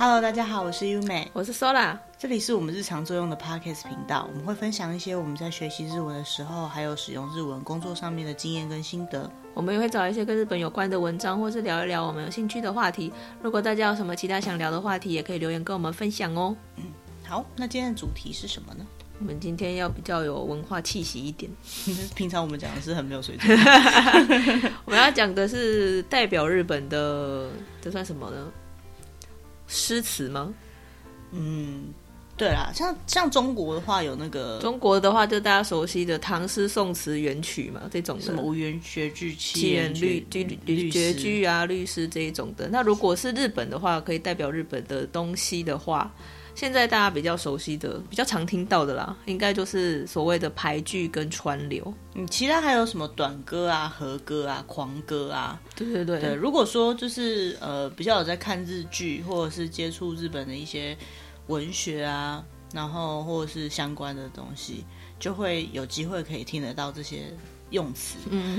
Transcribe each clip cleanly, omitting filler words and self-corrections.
Hello， 大家好，我是 YouMe， 我是 Sola， 这里是我们日常作用的 Podcast 频道，我们会分享一些我们在学习日文的时候，还有使用日文工作上面的经验跟心得。我们也会找一些跟日本有关的文章，或是聊一聊我们有兴趣的话题。如果大家有什么其他想聊的话题，也可以留言跟我们分享哦。好，那今天的主题是什么呢？我们今天要比较有文化气息一点。平常我们讲的是很没有水准。我们要讲的是代表日本的，这算什么呢？诗词吗？嗯，对啦，像中国的话有那个，中国的话就大家熟悉的唐诗宋词元曲嘛，这种的什么五言绝句、七言绝句啊、律诗这一种的。那如果是日本的话，可以代表日本的东西的话，现在大家比较熟悉的、比较常听到的啦，应该就是所谓的俳句跟川流。其他还有什么短歌啊、和歌啊、狂歌啊？对。如果说就是比较有在看日剧，或者是接触日本的一些文学啊，然后或者是相关的东西，就会有机会可以听得到这些用词。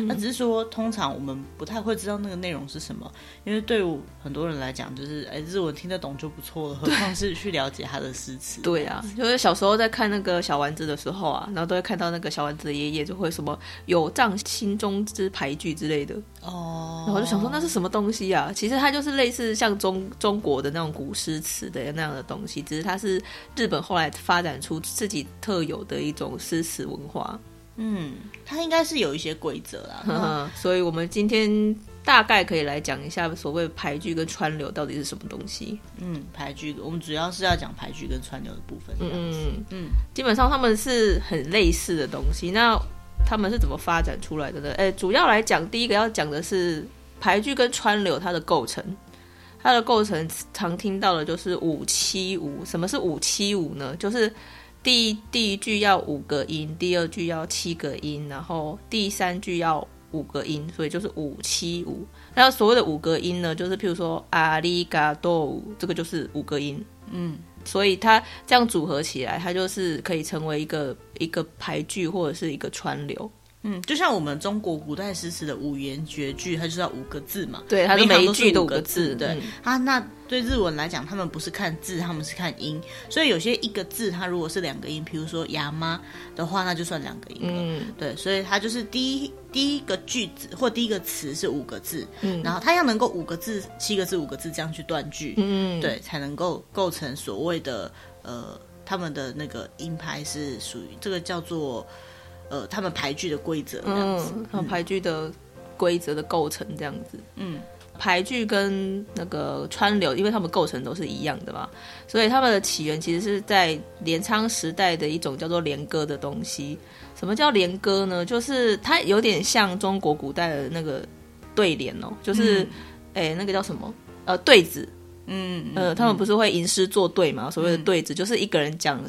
那只是说通常我们不太会知道那个内容是什么，因为对我很多人来讲就是日文听得懂就不错了，何况是去了解他的诗词。对啊，就是小时候在看那个小丸子的时候啊，然后都会看到那个小丸子的爷爷就会什么有藏心中之俳句之类的哦，然后就想说那是什么东西啊，其实它就是类似像中国的那种古诗词的那样的东西，只是它是日本后来发展出自己特有的一种诗词文化。它应该是有一些规则啦，所以我们今天大概可以来讲一下所谓俳句跟川流到底是什么东西。俳句我们主要是要讲俳句跟川流的部分。基本上他们是很类似的东西。那他们是怎么发展出来的呢？主要来讲，第一个要讲的是俳句跟川流它的构成。它的构成常听到的就是五七五。什么是五七五呢？就是第一句要五个音，第二句要七个音，然后第三句要五个音，所以就是五七五。那所谓的五个音呢，就是譬如说ありがとう，这个就是五个音。所以它这样组合起来，它就是可以成为一个俳句或者是一个川流。就像我们中国古代诗词的五言绝句，它就是要五个字嘛，对，它是每一句都5个字。对啊，那对日文来讲，他们不是看字，他们是看音，所以有些一个字它如果是两个音，比如说牙妈的话，那就算两个音了。对，所以它就是第一个句子或第一个词是5个字，然后它要能够5个字、7个字、5个字这样去断句，对，才能够构成所谓的他们的那个音拍是属于这个叫做。他们俳句的规则这样子，他们俳句的规则的构成这样子。俳句跟那个川流，因为他们构成都是一样的嘛，所以他们的起源其实是在镰仓时代的一种叫做连歌的东西。什么叫连歌呢？就是它有点像中国古代的那个对联哦，就是那个叫什么对子。他们不是会吟诗作对嘛？所谓的对子就是一个人讲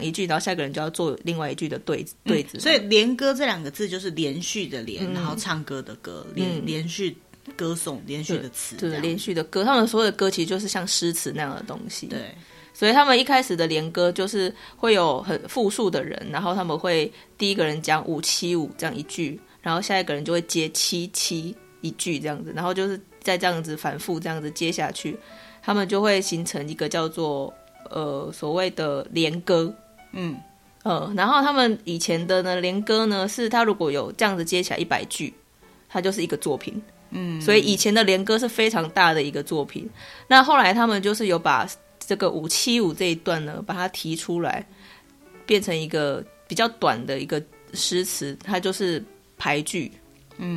一句，然后下一个人就要做另外一句的对子。所以连歌这两个字就是连续的连，然后唱歌的歌，连续歌颂，连续的词，对，连续的歌。他们所有的歌其实就是像诗词那样的东西。对，所以他们一开始的连歌就是会有很复数的人，然后他们会第一个人讲五七五这样一句，然后下一个人就会接七七一句这样子，然后就是。再这样子反复这样子接下去，他们就会形成一个叫做所谓的连歌。然后他们以前的呢连歌呢，是他如果有这样子接起来100句，它就是一个作品。所以以前的连歌是非常大的一个作品。那后来他们就是有把这个五七五这一段呢，把它提出来，变成一个比较短的一个诗词，它就是俳句。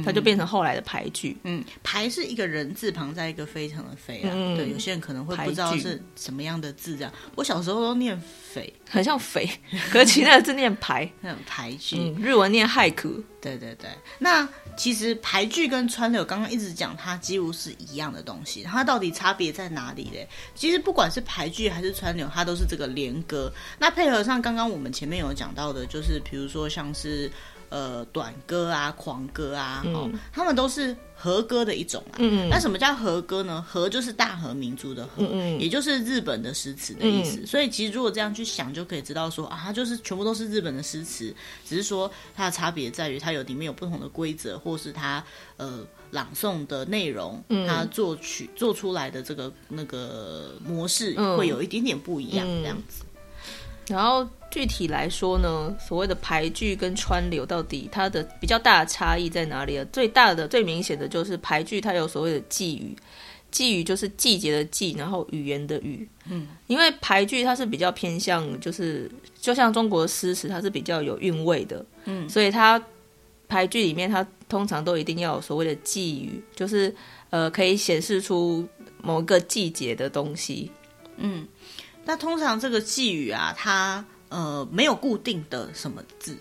它就变成后来的俳句。俳是一个人字旁在一个非常的非啊。对，有些人可能会不知道是什么样的字这样。我小时候都念匪，很像匪，可是其实那个字念排。俳句，日文念俳句。对。那其实俳句跟川流刚刚一直讲，它几乎是一样的东西，它到底差别在哪里嘞？其实不管是俳句还是川流，它都是这个连歌。那配合上刚刚我们前面有讲到的，就是比如说像是短歌啊、狂歌啊，哦，他们都是和歌的一种啊。那什么叫和歌呢？和就是大和民族的和，也就是日本的诗词的意思。所以其实如果这样去想，就可以知道说啊，它就是全部都是日本的诗词，只是说它的差别在于它有里面有不同的规则，或是它朗诵的内容，它作曲做出来的这个那个模式会有一点点不一样这样子。然后具体来说呢，所谓的排句跟川流到底它的比较大的差异在哪里呢？最大的最明显的就是排句，它有所谓的季语，季语就是季节的季，然后语言的语。因为排句它是比较偏向，就是就像中国诗词它是比较有韵味的，所以它排句里面它通常都一定要有所谓的季语，就是可以显示出某个季节的东西。那通常这个寄语啊，它没有固定的什么字，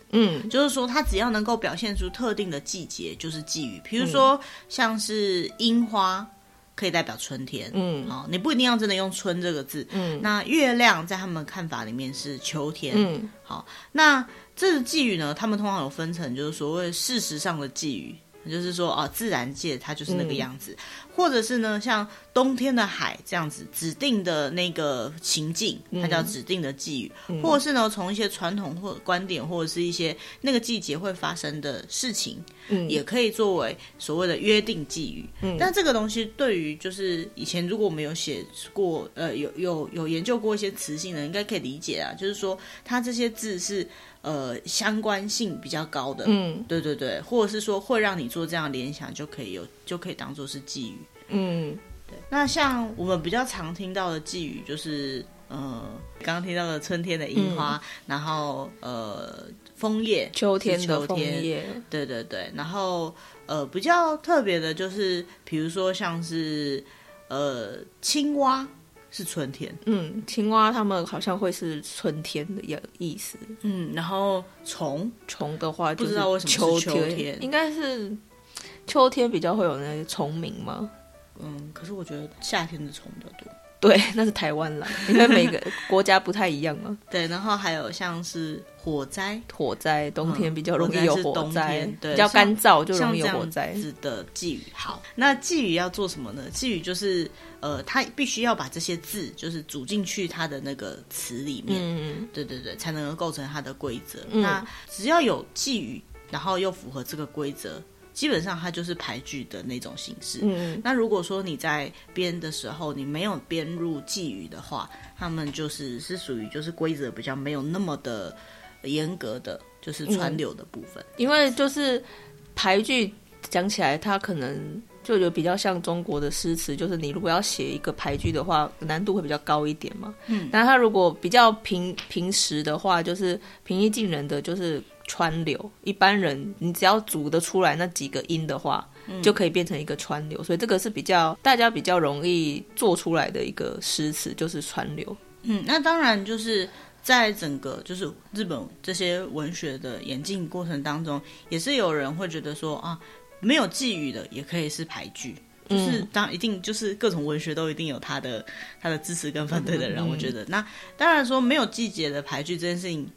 就是说它只要能够表现出特定的季节就是寄语。比如说，像是樱花可以代表春天，哦，你不一定要真的用春这个字。那月亮在他们看法里面是秋天。好，那这个寄语呢，他们通常有分成，就是所谓事实上的寄语，就是说啊，自然界它就是那个样子，或者是呢，像冬天的海这样子指定的那个情境，它叫指定的季语，或者是呢，从一些传统或观点，或者是一些那个季节会发生的事情，也可以作为所谓的约定季语。但这个东西对于就是以前如果我们有写过，有研究过一些词性的，应该可以理解啊，就是说它这些字是相关性比较高的，对对对，或者是说会让你做这样的联想，就可以当做是寄语。对。那像我们比较常听到的寄语，就是刚刚听到的春天的樱花，然后枫叶，秋天的枫叶，对对对，然后比较特别的就是，比如说像是青蛙。是春天，青蛙他们好像会是春天的意思，然后虫的话就是秋天，不知道为什么是秋天，应该是秋天比较会有那些虫鸣吗？可是我觉得夏天的虫比较多，对，那是台湾啦，因为每个国家不太一样嘛。对，然后还有像是火灾，冬天比较容易有火灾，比较干燥就容易有火灾。像这样子的寄语，好，那寄语要做什么呢？寄语就是它必须要把这些字就是组进去它的那个词里面，对对对，才能够构成它的规则。那只要有寄语，然后又符合这个规则，基本上它就是排句的那种形式。那如果说你在编的时候你没有编入寄语的话，他们就是属于就是规则比较没有那么的严格的就是川流的部分。因为就是排句讲起来，它可能就有比较像中国的诗词，就是你如果要写一个排句的话，难度会比较高一点嘛。但它如果比较平时的话，就是平易近人的，就是川流，一般人你只要组得出来那几个音的话，就可以变成一个川流。所以这个是比较大家比较容易做出来的一个诗词，就是川流。那当然就是在整个就是日本这些文学的演进过程当中，也是有人会觉得说啊，没有寄语的也可以是排句，就是当一定就是各种文学都一定有他的支持跟反对的人。我觉得那当然说没有季节的排句这件事情，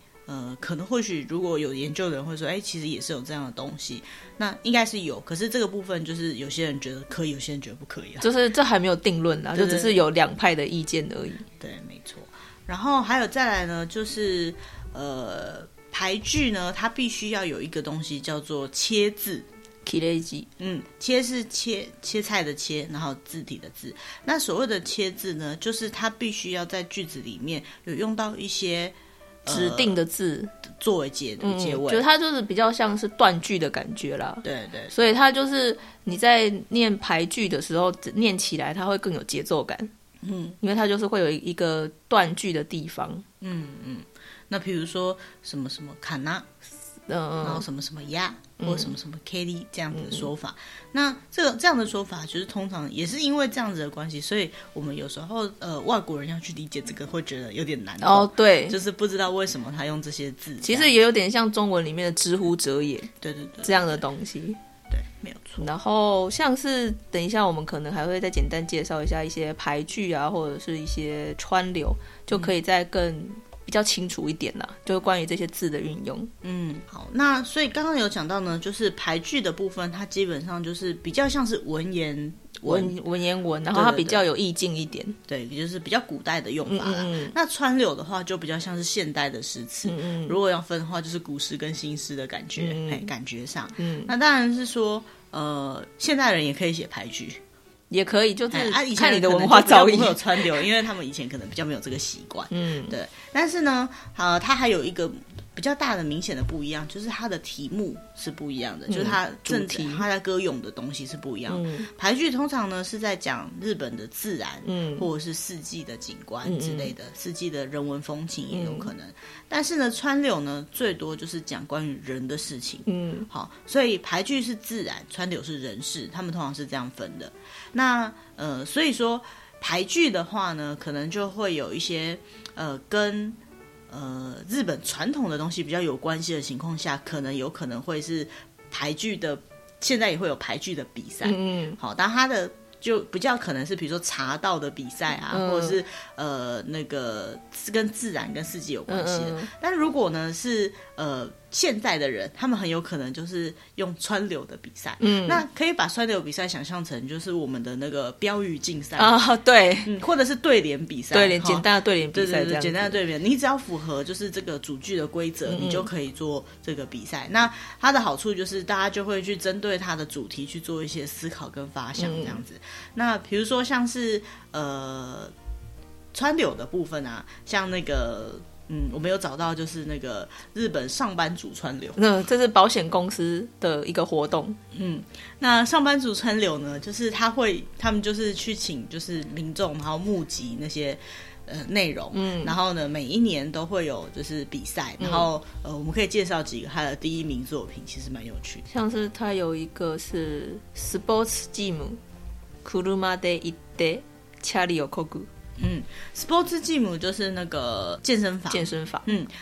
可能或许如果有研究的人会说，其实也是有这样的东西，那应该是有，可是这个部分就是有些人觉得可以，有些人觉得不可以，就是这还没有定论啦，就只是有两派的意见而已。对，没错。然后还有再来呢，就是排句呢，它必须要有一个东西叫做切字。切是切菜的切，然后字体的字。那所谓的切字呢，就是它必须要在句子里面有用到一些指定的字作为结尾，就是它就是比较像是断句的感觉啦。对对，所以它就是你在念排句的时候念起来，它会更有节奏感。因为它就是会有一个断句的地方。那比如说什么什么卡纳，然后什么什么呀，或什么什么 Kitty 这样子的说法。那这样的说法，就是通常也是因为这样子的关系，所以我们有时候外国人要去理解这个，会觉得有点难哦。对，就是不知道为什么他用这些字，其实也有点像中文里面的“知乎者也”，对对对，这样的东西。对，没有错。然后像是等一下我们可能还会再简单介绍一下一些排句啊，或者是一些川流，就可以再更比较清楚一点啦，就是关于这些字的运用。嗯，好，那所以刚刚有讲到呢，就是排句的部分，它基本上就是比较像是文言文，然后它比较有意境一点。 对，就是比较古代的用法啦。那川柳的话就比较像是现代的诗词，如果要分的话就是古诗跟新诗的感觉，感觉上。那当然是说现代人也可以写排句，也可以，就是看你的文化造诣。以前可能就比较不会有川流，因为他们以前可能比较没有这个习惯。对。但是呢，它还有一个比较大的明显的不一样，就是它的题目是不一样的，就是它正题它在歌咏的东西是不一样的。排句通常呢是在讲日本的自然，或者是四季的景观之类的，四季的人文风情也有可能。但是呢，川柳呢最多就是讲关于人的事情。好，所以排句是自然，川柳是人事，他们通常是这样分的。那所以说排句的话呢，可能就会有一些跟日本传统的东西比较有关系的情况下，可能会是排句的，现在也会有排句的比赛。好，但它的就比较可能是比如说茶道的比赛啊，或者是那个跟自然跟四季有关系的。但如果呢是现在的人，他们很有可能就是用川柳的比赛。那可以把川柳比赛想象成就是我们的那个标语竞赛啊，对，或者是对联比赛，简单的对联比赛，对，简单的对联，你只要符合就是这个主句的规则，你就可以做这个比赛。那它的好处就是大家就会去针对它的主题去做一些思考跟发想这样子。那比如说像是川柳的部分啊，像那个。我没有找到，就是那个日本上班族川柳。这是保险公司的一个活动。那上班族川柳呢，就是他们就是去请就是民众，然后募集那些内容。然后呢，每一年都会有就是比赛，然后我们可以介绍几个他的第一名作品，其实蛮有趣的。像是他有一个是 Sports Gym Kuruma de Itte Chari o Kogu。Sports Gym 就是那个健身房。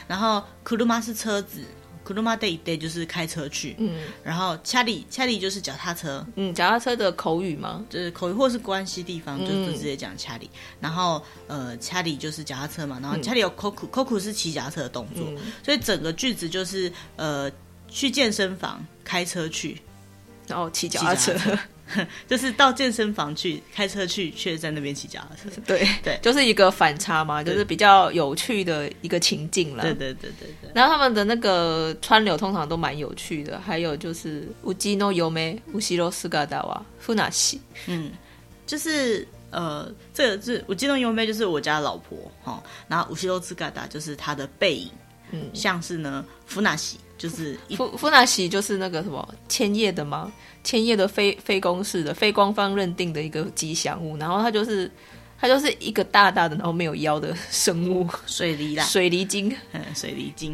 然后 Kuruma 是车子， Kuruma de Itte 就是开车去。然后 Chari 就是脚踏车。脚踏车的口语吗？就是口语或是关西地方，就直接讲 Chari。然后Chari 就是脚踏车嘛，然后 Chari 有 Koku 是骑脚踏车的动作。所以整个句子就是去健身房开车去，然后骑脚踏车。就是到健身房去开车去，却在那边骑脚踏车。对，就是一个反差嘛，就是比较有趣的一个情境啦。对。然后他们的那个川柳通常都蛮有趣的，还有就是うちの嫁後ろ姿はふなっし。就是这个是うちの嫁就是我家老婆哈，然后後ろ姿就是她的背影，像是呢ふなっし。就是夫纳喜就是那个什么千叶的吗？千叶的非公示的非官方认定的一个吉祥物，然后它就是一个大大的然后没有腰的生物，水梨精。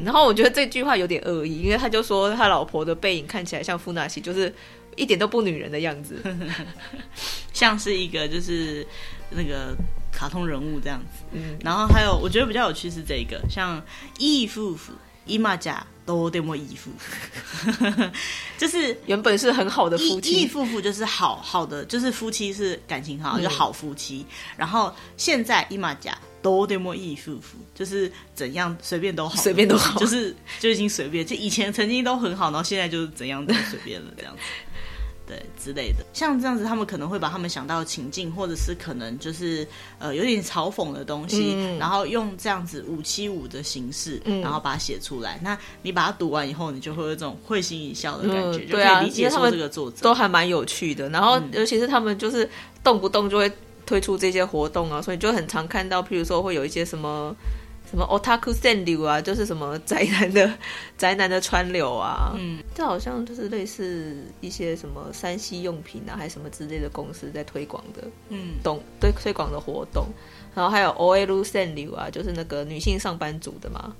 然后我觉得这句话有点恶意，因为他就说他老婆的背影看起来像夫纳喜，就是一点都不女人的样子，像是一个就是那个卡通人物这样子。然后还有我觉得比较有趣是这个像衣夫妇伊玛家。都得摸义父，就是原本是很好的夫妻。义父父就是好的，就是夫妻是感情好，就好夫妻。然后现在伊玛甲都得摸义父父，就是怎样随便都好，就已经随便，就以前曾经都很好，然后现在就是怎样都随便了这样子。对之类的，像这样子，他们可能会把他们想到的情境，或者是可能就是有点嘲讽的东西，然后用这样子575的形式，然后把它写出来。那你把它读完以后，你就会有一种会心一笑的感觉，就可以理解说这个作者都还蛮有趣的。然后尤其是他们就是动不动就会推出这些活动啊，所以就很常看到，譬如说会有一些什么 otaku 川柳啊，就是什么宅男的川柳啊。这好像就是类似一些什么山西用品啊，还什么之类的公司在推广的推广的活动。然后还有 OL 川柳啊，就是那个女性上班族的嘛。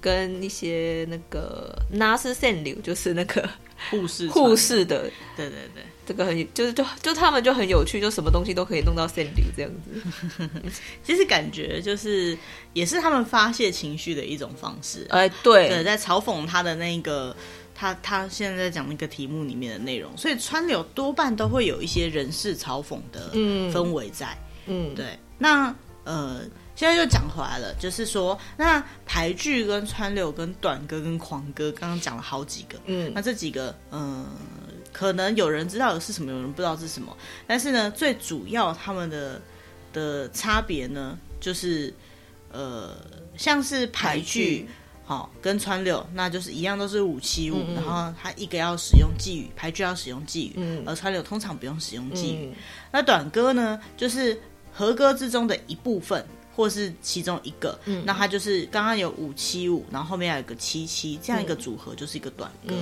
跟一些那个 nurse 川柳，就是那个护士的。对，这个很就他们就很有趣，就什么东西都可以弄到川柳这样子。其实感觉就是也是他们发泄情绪的一种方式。对，在嘲讽他的那个他现在讲那个题目里面的内容，所以川柳多半都会有一些人事嘲讽的氛围在。对，那现在就讲回来了，就是说那排句跟川柳跟短歌跟狂歌刚刚讲了好几个，嗯，那这几个可能有人知道的是什么，有人不知道是什么，但是呢最主要他们的差别呢就是像是排句好跟川柳那就是一样都是575，然后它一个要使用寄语，排句要使用寄语，而川柳通常不用使用寄语。那短歌呢就是和歌之中的一部分或是其中一个，那它就是刚刚有575，然后后面还有个77，这样一个组合就是一个短歌。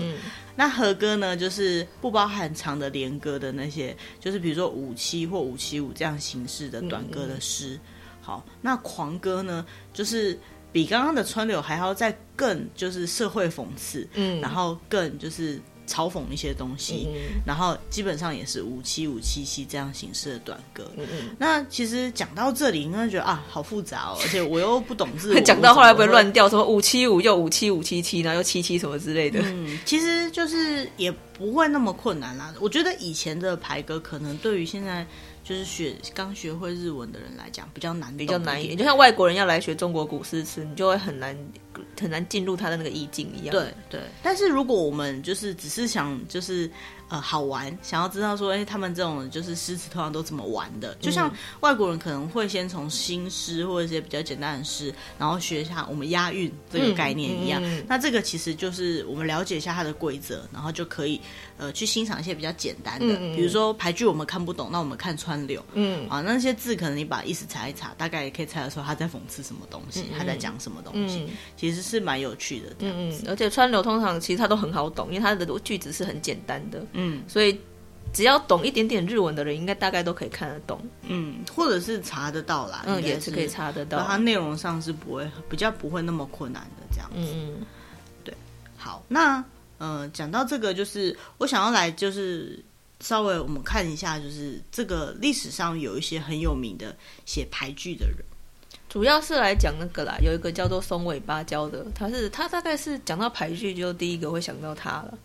那和歌呢就是不包含长的连歌的那些，就是比如说57或575这样形式的短歌的诗。好，那狂歌呢就是比刚刚的川柳还要再更就是社会讽刺，然后更就是嘲讽一些东西，然后基本上也是57577这样形式的短歌。那其实讲到这里，你会觉得啊，好复杂哦，而且我又不懂字。讲到后来不会乱掉，什么575又57577，然后又77什么之类的。其实就是也不会那么困难啦。我觉得以前的排歌可能对于现在就是刚学会日文的人来讲比较难，比较难一点。就像外国人要来学中国古诗词，你就会很难进入他的那个意境一样。对对。但是如果我们就是只是想就是好玩，想要知道说他们这种就是诗词通常都怎么玩的，就像外国人可能会先从新诗或者一些比较简单的诗，然后学一下我们押韵这个概念一样。那这个其实就是我们了解一下它的规则，然后就可以去欣赏一些比较简单的，比如说排句我们看不懂，那我们看川柳，啊，那些字可能你把意思查一查，大概也可以猜得出他在讽刺什么东西，他在讲什么东西，其实是蛮有趣的这样子。而且川柳通常其实它都很好懂，因为它的句子是很简单的，所以只要懂一点点日文的人，应该大概都可以看得懂，或者是查得到啦，也是可以查得到，它内容上是比较不会那么困难的这样子，对，好，那讲到这个，就是我想要来就是稍微我们看一下，就是这个历史上有一些很有名的写排句的人，主要是来讲那个啦，有一个叫做松尾芭蕉的，他大概是讲到排句就第一个会想到他了，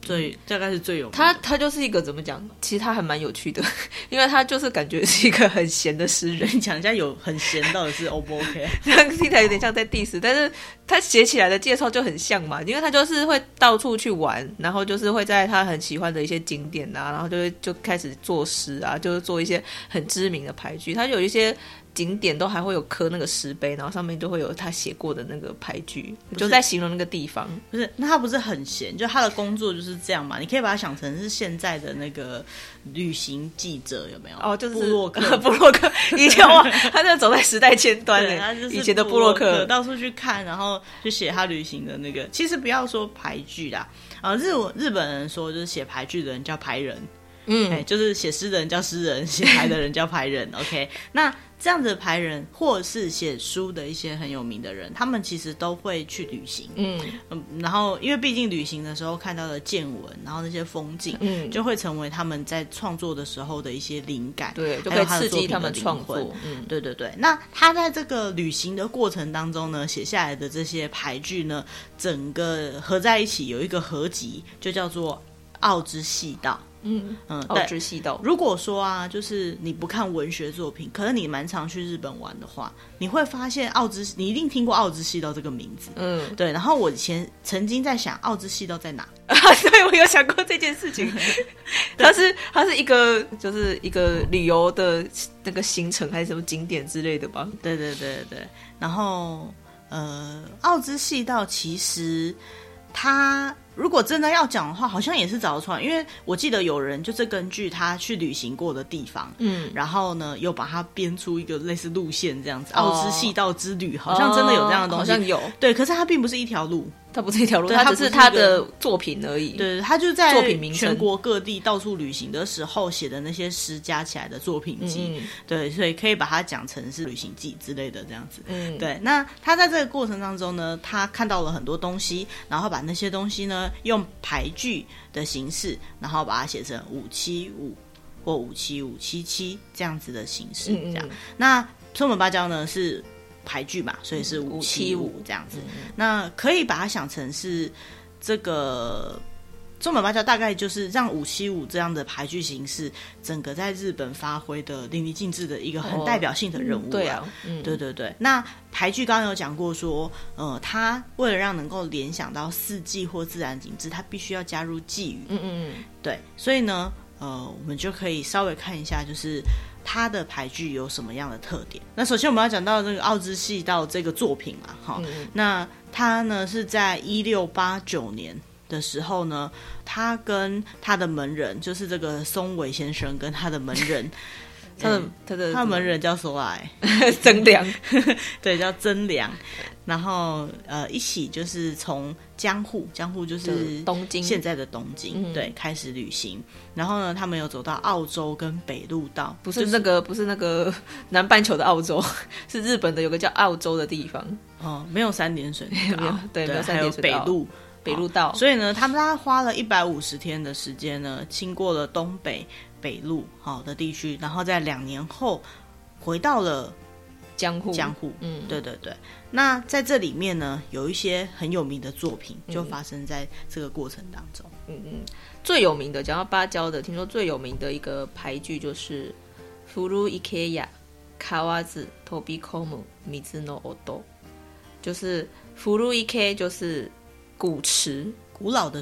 最大概是最有名的。他就是一个怎么讲？其实他还蛮有趣的，因为他就是感觉是一个很闲的诗人。讲人家有很闲到底是 O 不 OK？ 听起来有点像在 diss， 但是他写起来的介绍就很像嘛，因为他就是会到处去玩，然后就是会在他很喜欢的一些景点啊，然后就开始作诗啊，就是做一些很知名的排句。他有一些景点都还会有刻那个石碑，然后上面就会有他写过的那个排句，就在形容那个地方。不是，那他不是很闲，就他的工作就是这样嘛，你可以把它想成是现在的那个旅行记者，有没有？哦，就是部落客，以前哇，他就走在时代尖端嘞，以前的部落客到处去看，然后去写他旅行的那个。其实不要说排句啦，日本人说就是写排句的人叫排人，就是写诗的人叫诗人，写排的人叫排人。OK， 那这样子的排人，或是写书的一些很有名的人，他们其实都会去旅行，然后因为毕竟旅行的时候看到的见闻，然后那些风景，就会成为他们在创作的时候的一些灵感，对，就可以刺激他们创作，对对对。那他在这个旅行的过程当中呢，写下来的这些排句呢，整个合在一起有一个合集，就叫做《奥之细道》。奥之细道。如果说啊，就是你不看文学作品，可能你蛮常去日本玩的话，你会发现你一定听过奥之细道这个名字，对。然后我以前曾经在想，奥之细道在哪？对，我有想过这件事情。它是一个就是一个旅游的那个行程还是什么景点之类的吧？对对对对。然后奥之细道其实它。如果真的要讲的话，好像也是找得出来，因为我记得有人就是根据他去旅行过的地方，然后呢又把它编出一个类似路线这样子，奥之细道之旅，好像真的有这样的东西，好像有，对，可是它并不是一条路，它不是一条路，它只是他的作品而已，对，他就在全国各地到处旅行的时候写的那些诗加起来的作品集，对，所以可以把它讲成是旅行记之类的这样子，对。那他在这个过程当中呢，他看到了很多东西，然后把那些东西呢用排句的形式，然后把它写成575或57577这样子的形式，这样。那松本芭蕉呢是排句嘛，所以是575这样子，那可以把它想成是这个中本芭蕉大概就是让575这样的排句形式整个在日本发挥的淋漓尽致的一个很代表性的任务、啊对啊嗯、对对对。那排句刚刚有讲过说它为了让能够联想到四季或自然景致，它必须要加入寄语。嗯嗯嗯，对。所以呢我们就可以稍微看一下就是它的排句有什么样的特点。那首先我们要讲到这个奥之细道这个作品嘛，哈、嗯，那它呢是在1689年的时候呢，他跟他的门人就是这个松尾先生跟他的门人他的门人叫 Sola 曾良对，叫曾良，然后一起就是从江户就是东京，现在的东京，对，开始旅行。然后呢他们有走到澳洲跟北陆道，不是那个、就是、不是那个南半球的澳洲，是日本的有个叫澳洲的地方哦，没有三点水那个、对，没有三点水的澳，还有北陆道。所以呢他们大概花了150天的时间呢，经过了东北北陆好的地区，然后在2年后回到了江户。嗯，对对对。那在这里面呢有一些很有名的作品就发生在这个过程当中。嗯嗯，最有名的讲到芭蕉的，听说最有名的一个俳句就是古い池や川津飛び込む水の音，就是古い池就是古池，古老的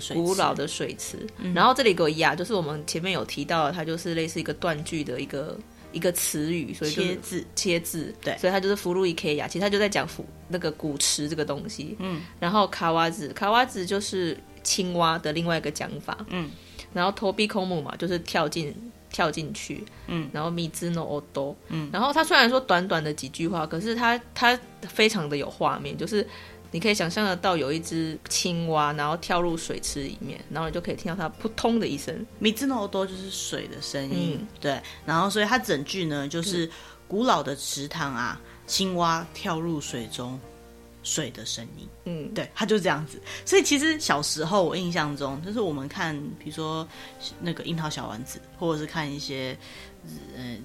水池、嗯、然后这里有雅就是我们前面有提到的，它就是类似一个断句的一个词语，所以就是切字，对，所以它就是福禄一 K 雅，其实它就在讲那个古池这个东西。嗯，然后卡哇子就是青蛙的另外一个讲法。嗯，然后投币空母嘛就是跳进去。嗯，然后米兹诺欧多，嗯，然后它虽然说短短的几句话，可是它非常的有画面，就是你可以想象得到有一只青蛙然后跳入水池里面，然后你就可以听到它扑通的一声，米兹诺多就是水的声音、嗯、对。然后所以它整句呢就是古老的池塘啊，青蛙跳入水中，水的声音。嗯，对，它就这样子。所以其实小时候我印象中就是我们看比如说那个樱桃小丸子，或者是看一些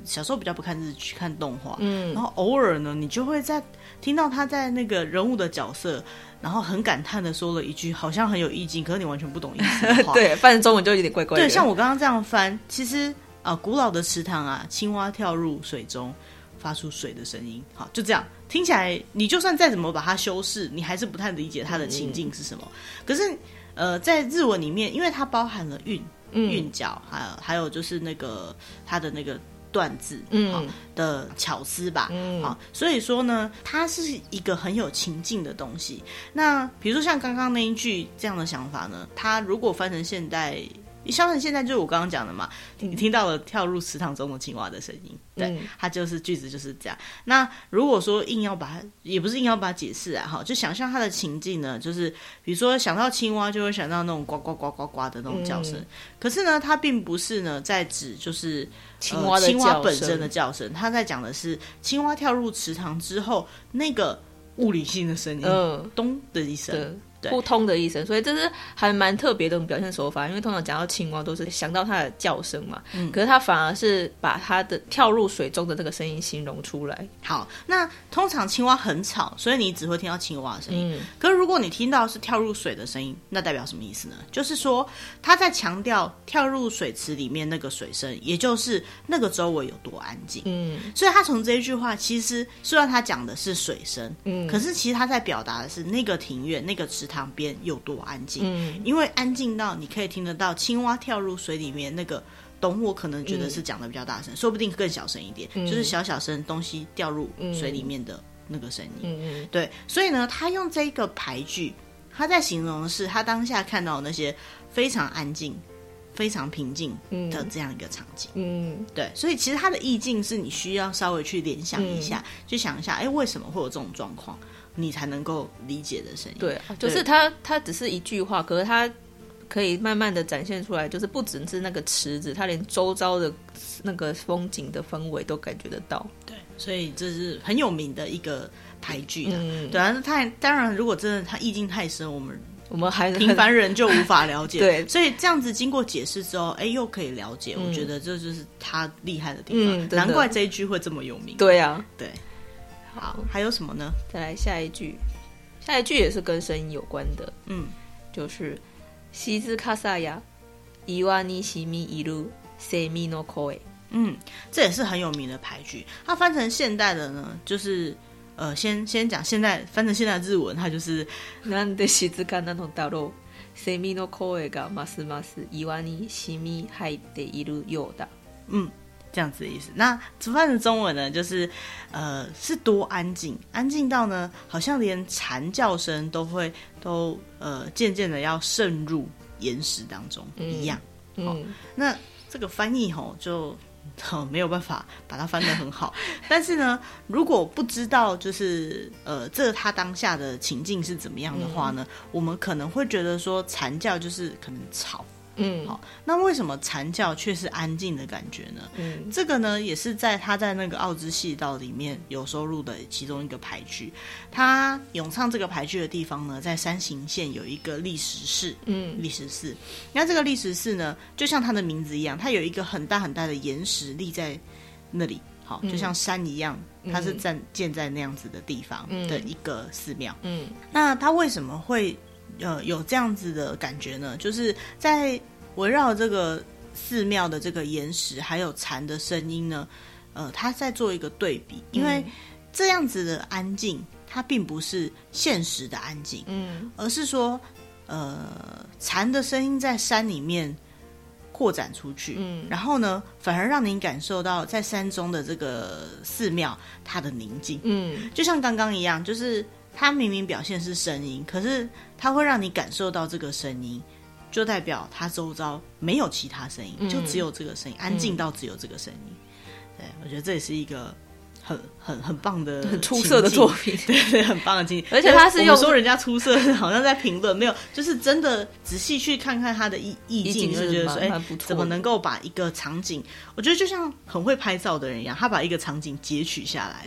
小时候比较不看日剧，看动画，嗯，然后偶尔呢你就会在听到他在那个人物的角色，然后很感叹的说了一句好像很有意境，可是你完全不懂意思的话对，翻成中文就有点怪怪的。对，像我刚刚这样翻，其实古老的池塘啊，青蛙跳入水中发出水的声音，好，就这样听起来你就算再怎么把它修饰，你还是不太理解它的情境是什么、嗯、可是在日文里面因为它包含了韵脚，还有就是那个它的那个断字、嗯、的巧思吧、嗯、好，所以说呢它是一个很有情境的东西。那比如说像刚刚那一句这样的想法呢，它如果翻成现代，就是我刚刚讲的嘛，你听到了跳入池塘中的青蛙的声音，对、嗯、它就是句子就是这样。那如果说硬要把它，也不是硬要把它解释啊，就想象它的情境呢，就是比如说想到青蛙就会想到那种呱呱呱呱呱的那种叫声、嗯、可是呢它并不是呢在指就是青蛙本身的叫声，它在讲的是青蛙跳入池塘之后那个物理性的声音、咚的一声，扑通的一声。所以这是还蛮特别的表现手法，因为通常讲到青蛙都是想到它的叫声嘛、嗯、可是它反而是把它的跳入水中的这个声音形容出来。好，那通常青蛙很吵，所以你只会听到青蛙的声音、嗯、可是如果你听到是跳入水的声音，那代表什么意思呢？就是说它在强调跳入水池里面那个水声，也就是那个周围有多安静。嗯，所以它从这一句话其实虽然它讲的是水声、嗯、可是其实它在表达的是那个庭院，那个池塘边有多安静、嗯、因为安静到你可以听得到青蛙跳入水里面那个咚，我可能觉得是讲的比较大声、嗯、说不定更小声一点、嗯、就是小小声东西掉入水里面的那个声音、嗯、对。所以呢他用这个排句，他在形容的是他当下看到那些非常安静非常平静的这样一个场景。嗯，对，所以其实他的意境是你需要稍微去联想一下、嗯、去想一下为什么会有这种状况，你才能够理解的声音。对，就是它只是一句话，可是它可以慢慢的展现出来，就是不只是那个池子，它连周遭的那个风景的氛围都感觉得到。对，所以这是很有名的一个排句的、嗯、对啊。当然如果真的它意境太深，我们还平凡人就无法了解对，所以这样子经过解释之后又可以了解、嗯、我觉得这就是它厉害的地方、嗯、难怪这一句会这么有名。对啊，对。好，还有什么呢？再来下一句，下一句也是跟声音有关的。嗯，就是静かさや岩に染みいるセミの声。嗯，这也是很有名的俳句。它翻成现代的呢，就是先讲现代，翻成现代日文，它就是なんで静かなのだろう。セミの声がますます岩に染み入っているようだ。嗯，这样子的意思。那翻成中文呢，就是是多安静，安静到呢，好像连蝉叫声都渐渐的要渗入岩石当中一样。嗯，哦、那这个翻译吼就没有办法把它翻得很好。但是呢，如果不知道就是这他当下的情境是怎么样的话呢，我们可能会觉得说蝉叫就是可能吵。嗯，好，那为什么蝉叫却是安静的感觉呢？嗯，这个呢也是他在那个《奥之细道》里面有收录的其中一个俳句。他咏唱这个俳句的地方呢，在山形县有一个砾石寺。嗯，砾石寺，那这个砾石寺呢，就像它的名字一样，它有一个很大很大的岩石立在那里，好，就像山一样。它是建在那样子的地方的一个寺庙。嗯，那它为什么会有这样子的感觉呢？就是在围绕这个寺庙的这个岩石还有蝉的声音呢，它在做一个对比。因为这样子的安静，它并不是现实的安静，而是说蝉的声音在山里面扩展出去，然后呢反而让您感受到在山中的这个寺庙它的宁静。嗯，就像刚刚一样，就是它明明表现是声音，可是它会让你感受到这个声音，就代表它周遭没有其他声音，就只有这个声音，安静到只有这个声音。对，我觉得这也是一个很棒的、很出色的作品。对对，很棒的经历。而且它是用我说人家出色，好像在评论，没有，就是真的仔细去看看它的意境，就觉得说，哎，怎么能够把一个场景，我觉得就像很会拍照的人一样，他把一个场景截取下来，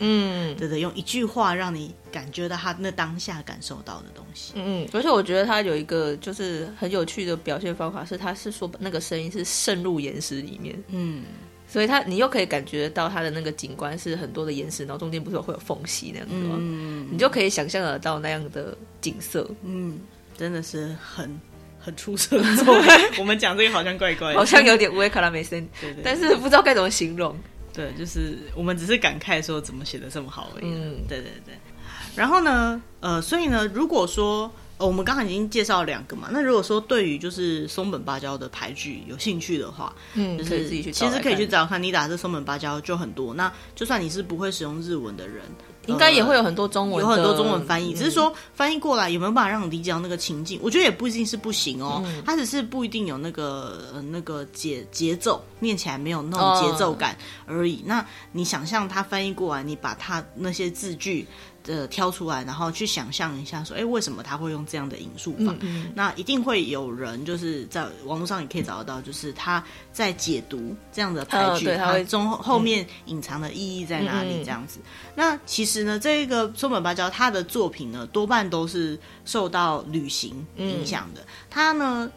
对对，用一句话让你感觉到他那当下感受到的东西。嗯，而且我觉得他有一个就是很有趣的表现方法，是他是说那个声音是渗入岩石里面。嗯。所以你又可以感觉到它的那个景观是很多的岩石，然后中间不是会有缝隙那样子吗？你就可以想象得到那样的景色。嗯，真的是很出色的作品。我们讲这个好像怪怪的，好像有点乌克兰没声，但是不知道该怎么形容。对，就是我们只是感慨说怎么写得这么好而已。嗯，对对对。然后呢，所以呢，如果说我们刚才已经介绍了2个嘛，那如果说对于就是松本芭蕉的俳句有兴趣的话，就是可以自己去找，其实可以去找看。你打这松本芭蕉就很多，那就算你是不会使用日文的人，应该也会有很多中文的，有很多中文翻译，只是说翻译过来有没有办法让你理解到那个情境，我觉得也不一定是不行哦，它只是不一定有那个节奏，念起来没有那种节奏感而已。那你想象它翻译过来，你把它那些字句挑出来，然后去想象一下说，为什么他会用这样的引述法？那一定会有人就是在网络上也可以找得到，就是他在解读这样的俳句，他后面隐藏的意义在哪里？这样子。那其实呢，这个松本芭蕉他的作品呢，多半都是受到旅行影响的。他呢，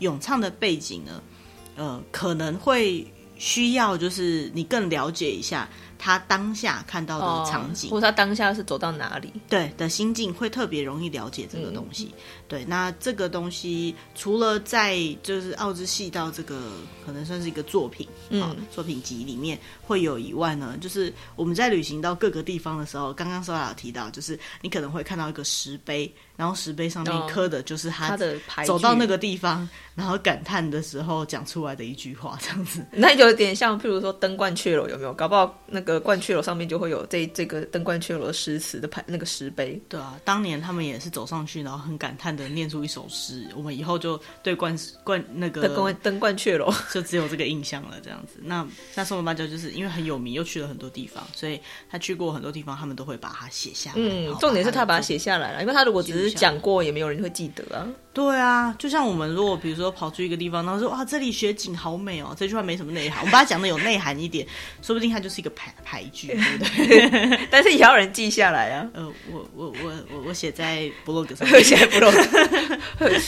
咏唱的背景呢，可能会需要就是你更了解一下他当下看到的场景，或者他当下是走到哪里，对的心境会特别容易了解这个东西。对，那这个东西除了在就是《奥之细道》这个可能算是一个作品，作品集里面会有以外呢，就是我们在旅行到各个地方的时候，刚刚Sola有提到，就是你可能会看到一个石碑，然后石碑上面刻的就是他走到那个地方，然后感叹的时候讲出来的一句话，这样子。那有点像，譬如说登鹳雀楼有没有？搞不好那个鹳雀楼上面就会有这个登鹳雀楼的诗词的那个石碑。对啊，当年他们也是走上去，然后很感叹的念出一首诗。我们以后就对那个登鹳雀楼就只有这个印象了，这样子。那松本芭蕉就是因为很有名，又去了很多地方，所以他去过很多地方，他们都会把它写下来。嗯，重点是他把它写下来了，因为他如果只是讲过，也没有人会记得啊。对啊，就像我们如果比如说跑去一个地方，然后说哇这里雪景好美哦，这句话没什么内涵，我们把它讲的有内涵一点，说不定它就是一个俳句，对不对？但是也要人记下来啊。我写在 blog 上面，写在 blog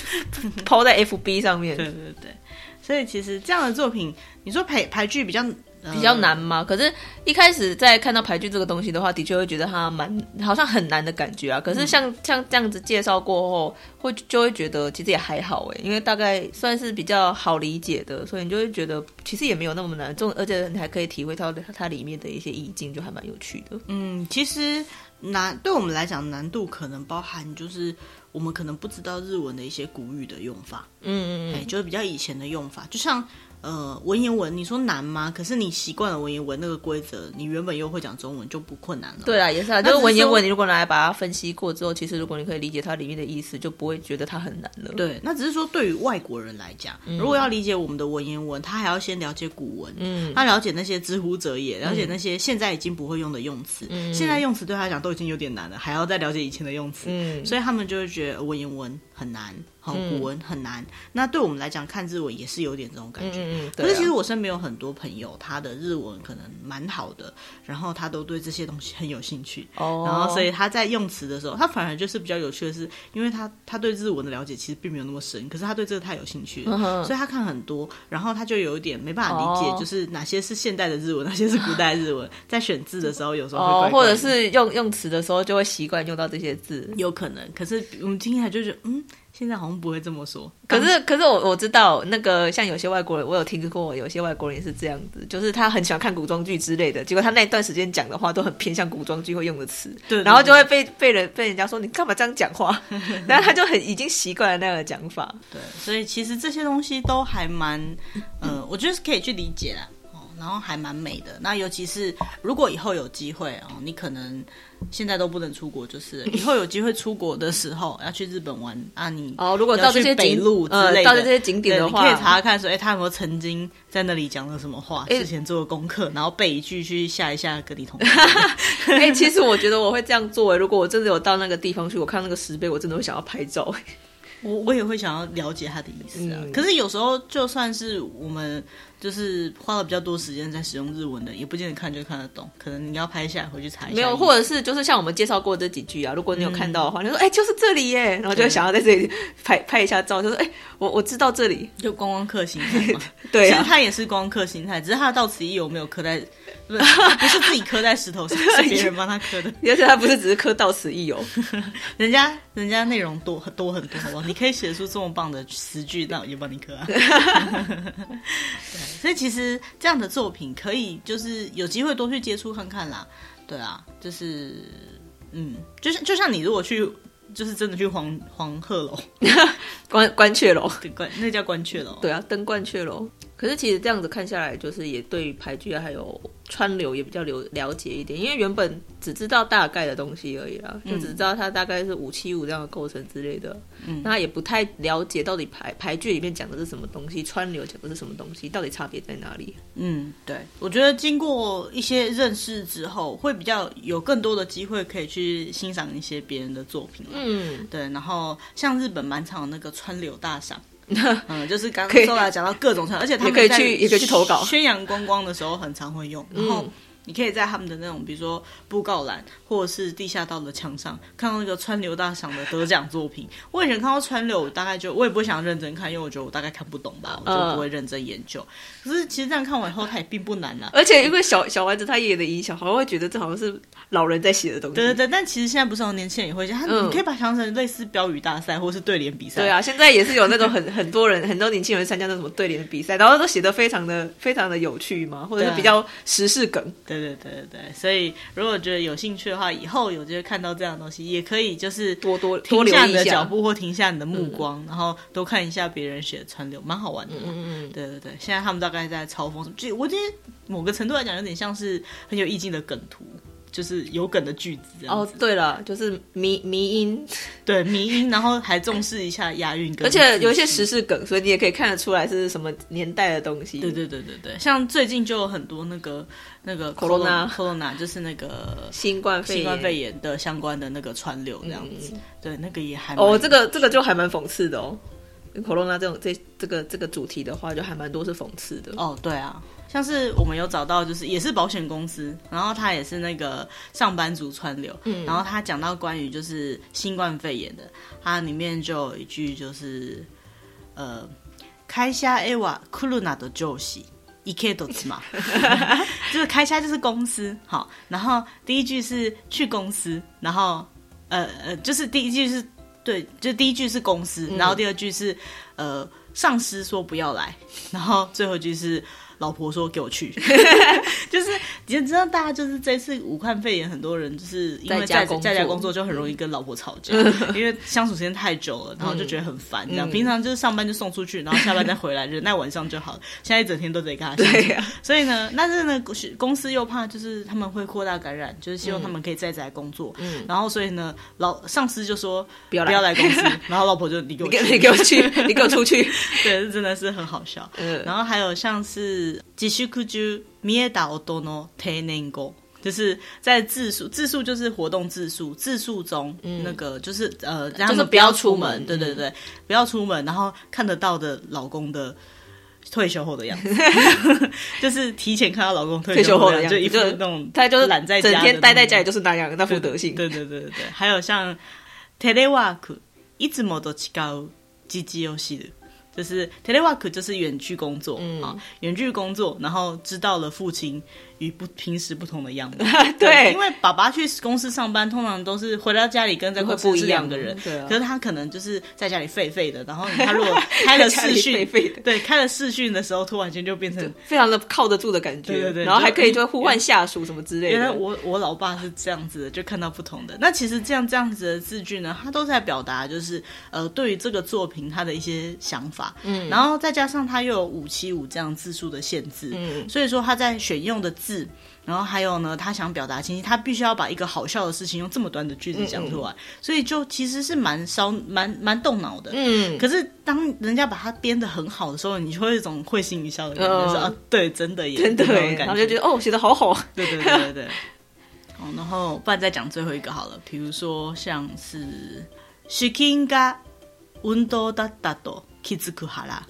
抛在 FB 上面。对对对，所以其实这样的作品，你说俳句比较比较难嘛。可是一开始在看到排句这个东西的话，的确会觉得它蛮好像很难的感觉啊。可是像这样子介绍过后，就会觉得其实也还好耶，因为大概算是比较好理解的，所以你就会觉得其实也没有那么难，而且你还可以体会到它里面的一些意境，就还蛮有趣的。嗯，其实对我们来讲难度可能包含就是我们可能不知道日文的一些古语的用法，就是比较以前的用法，就像文言文，你说难吗？可是你习惯了文言文那个规则，你原本又会讲中文就不困难了。对啊，也是啊，就是文言文你如果拿来把它分析过之后，其实如果你可以理解它里面的意思，就不会觉得它很难了。对，那只是说对于外国人来讲，如果要理解我们的文言文，他还要先了解古文，他了解那些知乎者也，了解那些现在已经不会用的用词，现在用词对他讲都已经有点难了，还要再了解以前的用词，所以他们就会觉得文言文很难，古文很难。那对我们来讲，看日文也是有点这种感觉。可是其实我身边有很多朋友，他的日文可能蛮好的，然后他都对这些东西很有兴趣，然后所以他在用词的时候，他反而就是比较有趣的是，因为他对日文的了解其实并没有那么深，可是他对这个太有兴趣了，所以他看很多，然后他就有一点没办法理解，就是哪些是现代的日文，哪些是古代日文，在选字的时候有时候会怪怪的，或者是用词的时候就会习惯用到这些字，有可能。可是我们听起来就觉得现在好像不会这么说。可是我知道那个像有些外国人，我有听过有些外国人也是这样子，就是他很喜欢看古装剧之类的，结果他那段时间讲的话都很偏向古装剧会用的词，对，然后就会被人家说你干嘛这样讲话然后他就已经习惯了那样的讲法。对，所以其实这些东西都还蛮我觉得是可以去理解啦，然后还蛮美的。那尤其是如果以后有机会你可能现在都不能出国，就是以后有机会出国的时候要去日本玩啊，你如果到这些北路之类的，到这些景点的话，你可以查看说他有没有曾经在那里讲了什么话，之前做的功课，然后背一句去吓一吓隔离同学其实我觉得我会这样做，如果我真的有到那个地方去，我看到那个石碑我真的会想要拍照我也会想要了解他的意思啊。可是有时候就算是我们就是花了比较多时间在使用日文的，也不见得看就看得懂，可能你要拍下来回去查一下。没有，或者是就是像我们介绍过这几句啊，如果你有看到的话，你说就是这里耶，然后就想要在这里拍一下照，就说我知道这里，就观光客心态嘛对啊，其实他也是观光客心态，只是他到此一游没有刻在不是自己刻在石头上是别人帮他刻的，而且他不是只是刻到此一游人家内容多很多，好不好？你可以写出这么棒的词句，那我就帮你刻啊对，所以其实这样的作品可以就是有机会多去接触看看啦。对啊，就是就像你如果去就是真的去黄鹤楼关雀楼，那叫关雀楼，对啊，登关雀楼。可是其实这样子看下来，就是也对于排句还有川流也比较了解一点，因为原本只知道大概的东西而已啦，就只知道它大概是575这样的构成之类的，那也不太了解到底排句里面讲的是什么东西，川流讲的是什么东西，到底差别在哪里？对，我觉得经过一些认识之后，会比较有更多的机会可以去欣赏一些别人的作品啦。对，然后像日本蛮常那个川流大赏就是刚刚Sola讲到各种川，而且他们在也可以去投稿宣扬观光的时候很常会用，然后你可以在他们的那种比如说布告栏或者是地下道的墙上看到那个川流大赏的得奖作品我以前看到川流，我也不会想认真看，因为我觉得我大概看不懂吧，我就不会认真研究。可是其实这样看完以后它也并不难啊，而且因为小丸子他爷爷的影响，好像会觉得这好像是老人在写的东西。对，但其实现在不是很年轻人也会写，你可以把它想成类似标语大赛或是对联比赛。对啊，现在也是有那种很多年轻人参加那什么对联比赛，然后都写得非常的有趣嘛，或者是比较时事梗。对，所以如果觉得有兴趣的话，以后有机会看到这样的东西，也可以就是多留意一下，停下你的脚步或停下你的目光，然后多看一下别人写的川流，蛮好玩的。对，现在他们大概在嘲讽，就我觉得某个程度来讲，有点像是很有意境的梗图。就是有梗的句子这样子。对了，就是迷音，对，迷音，然后还重视一下押韵，而且有一些时事梗，所以你也可以看得出来是什么年代的东西。对，像最近就有很多那个 corona 就是那个新冠肺炎的相关的那个川流这样子。对，那个也还蛮这个就还蛮讽刺的哦。corona 这种这个主题的话，就还蛮多是讽刺的哦。对啊。像是我们有找到，就是也是保险公司，然后他也是那个上班族川流，然后他讲到关于就是新冠肺炎的，他里面就有一句就是，会社へは来るなと上司，一切都是嘛，就是开车就是公司，好，然后第一句是去公司，然后就是第一句是对，就第一句是公司，然后第二句是上司说不要来，然后最后一句是老婆说给我去，就是你知道，大家就是这次武汉肺炎，很多人就是因为在家工作就很容易跟老婆吵架，因为相处时间太久了，然后就觉得很烦。这样平常就是上班就送出去，然后下班再回来，忍耐晚上就好了。现在一整天都得跟他相处，啊，所以呢，但是呢，公司又怕就是他们会扩大感染，就是希望他们可以在家工作。然后所以呢，上司就说不要来公司，然后老婆就你给我去，你给我出去。对，真的是很好笑。然后还有像是。自粛中見えた音の定年後，就是在自述就是活动自述中，那个就是让他们不要出门，对对对，不要出门，然后看得到的老公的退休后的样子，就是提前看到老公退休后的样子，就一副那种他就是懒在家的，整天待在家里就是那样那副德性，对对对对对。还有像テレワークいつもと違う時事を知る。就是 telework 就是远距工作，啊，远距工作，然后知道了父亲与平时不同的样子。对，因为爸爸去公司上班，通常都是回到家里跟在公司是两个人，对啊，可是他可能就是在家里废废的，然后他如果开了视讯，对，开了视讯的时候，突然间就变成非常的靠得住的感觉，对对对，然后还可以就互换下属什么之类的。原来我老爸是这样子的，就看到不同的。那其实这样子的字句呢，他都在表达就是对于这个作品他的一些想法。然后再加上它又有575这样字数的限制，所以说它在选用的字，然后还有呢他想表达情绪，他必须要把一个好笑的事情用这么短的句子讲出来，所以就其实是蛮动脑的，可是当人家把它编得很好的时候，你就会有一种会心一笑的感觉，就是啊，对，真的耶，真的耶，然后就觉得哦，写得好好，对对对对对。好，然后不然再讲最后一个好了，比如说像是主筋が運動だったと気づくはら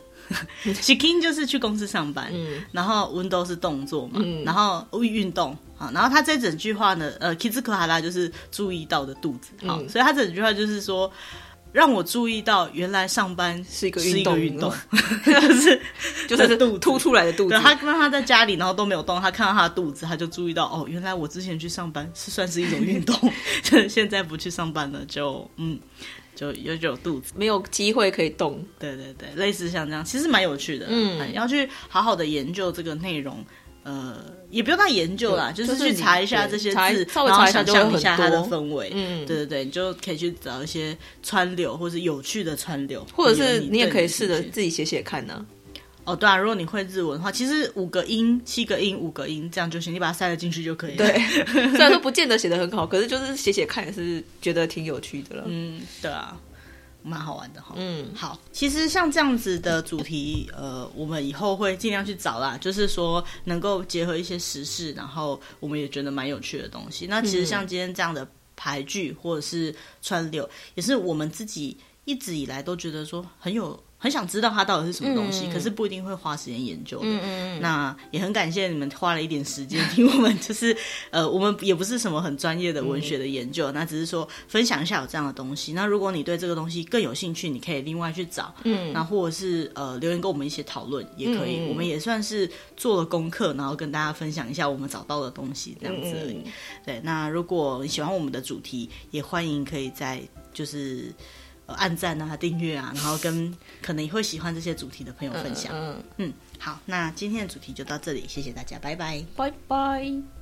，shikin 就是去公司上班，然后 window 是动作嘛，然后运动啊，然后他这整句话呢，気づくはら就是注意到的肚子，好，所以他整句话就是说，让我注意到原来上班是一个运动，就是凸出来的肚子。他让他在家里然后都没有动，他看到他的肚子，他就注意到哦，原来我之前去上班是算是一种运动，现在不去上班了就就有肚子，没有机会可以动，对对对，类似像这样，其实蛮有趣的，要去好好的研究这个内容，也不用到研究啦，就是去查一下这些字，稍微查一下就会很多，然后想象一下它的氛围，对对对，你就可以去找一些川柳或是有趣的川柳，或者是你也可以试着自己写写看啊。哦，对啊，如果你会日文的话，其实7个音5个音这样就行，你把它塞了进去就可以了。对，虽然说不见得写得很好，可是就是写写看也是觉得挺有趣的了。对啊，蛮好玩的哈。好，其实像这样子的主题，我们以后会尽量去找啦，就是说能够结合一些时事，然后我们也觉得蛮有趣的东西。那其实像今天这样的俳句或者是川柳，也是我们自己一直以来都觉得说很想知道它到底是什么东西，可是不一定会花时间研究的。那也很感谢你们花了一点时间听我们，就是我们也不是什么很专业的文学的研究，那只是说分享一下有这样的东西。那如果你对这个东西更有兴趣，你可以另外去找，那或者是留言跟我们一起讨论也可以，我们也算是做了功课，然后跟大家分享一下我们找到的东西这样子而已。对，那如果你喜欢我们的主题，也欢迎可以在就是按赞啊，订阅啊，然后跟可能也会喜欢这些主题的朋友分享。好，那今天的主题就到这里，谢谢大家，拜拜，拜拜。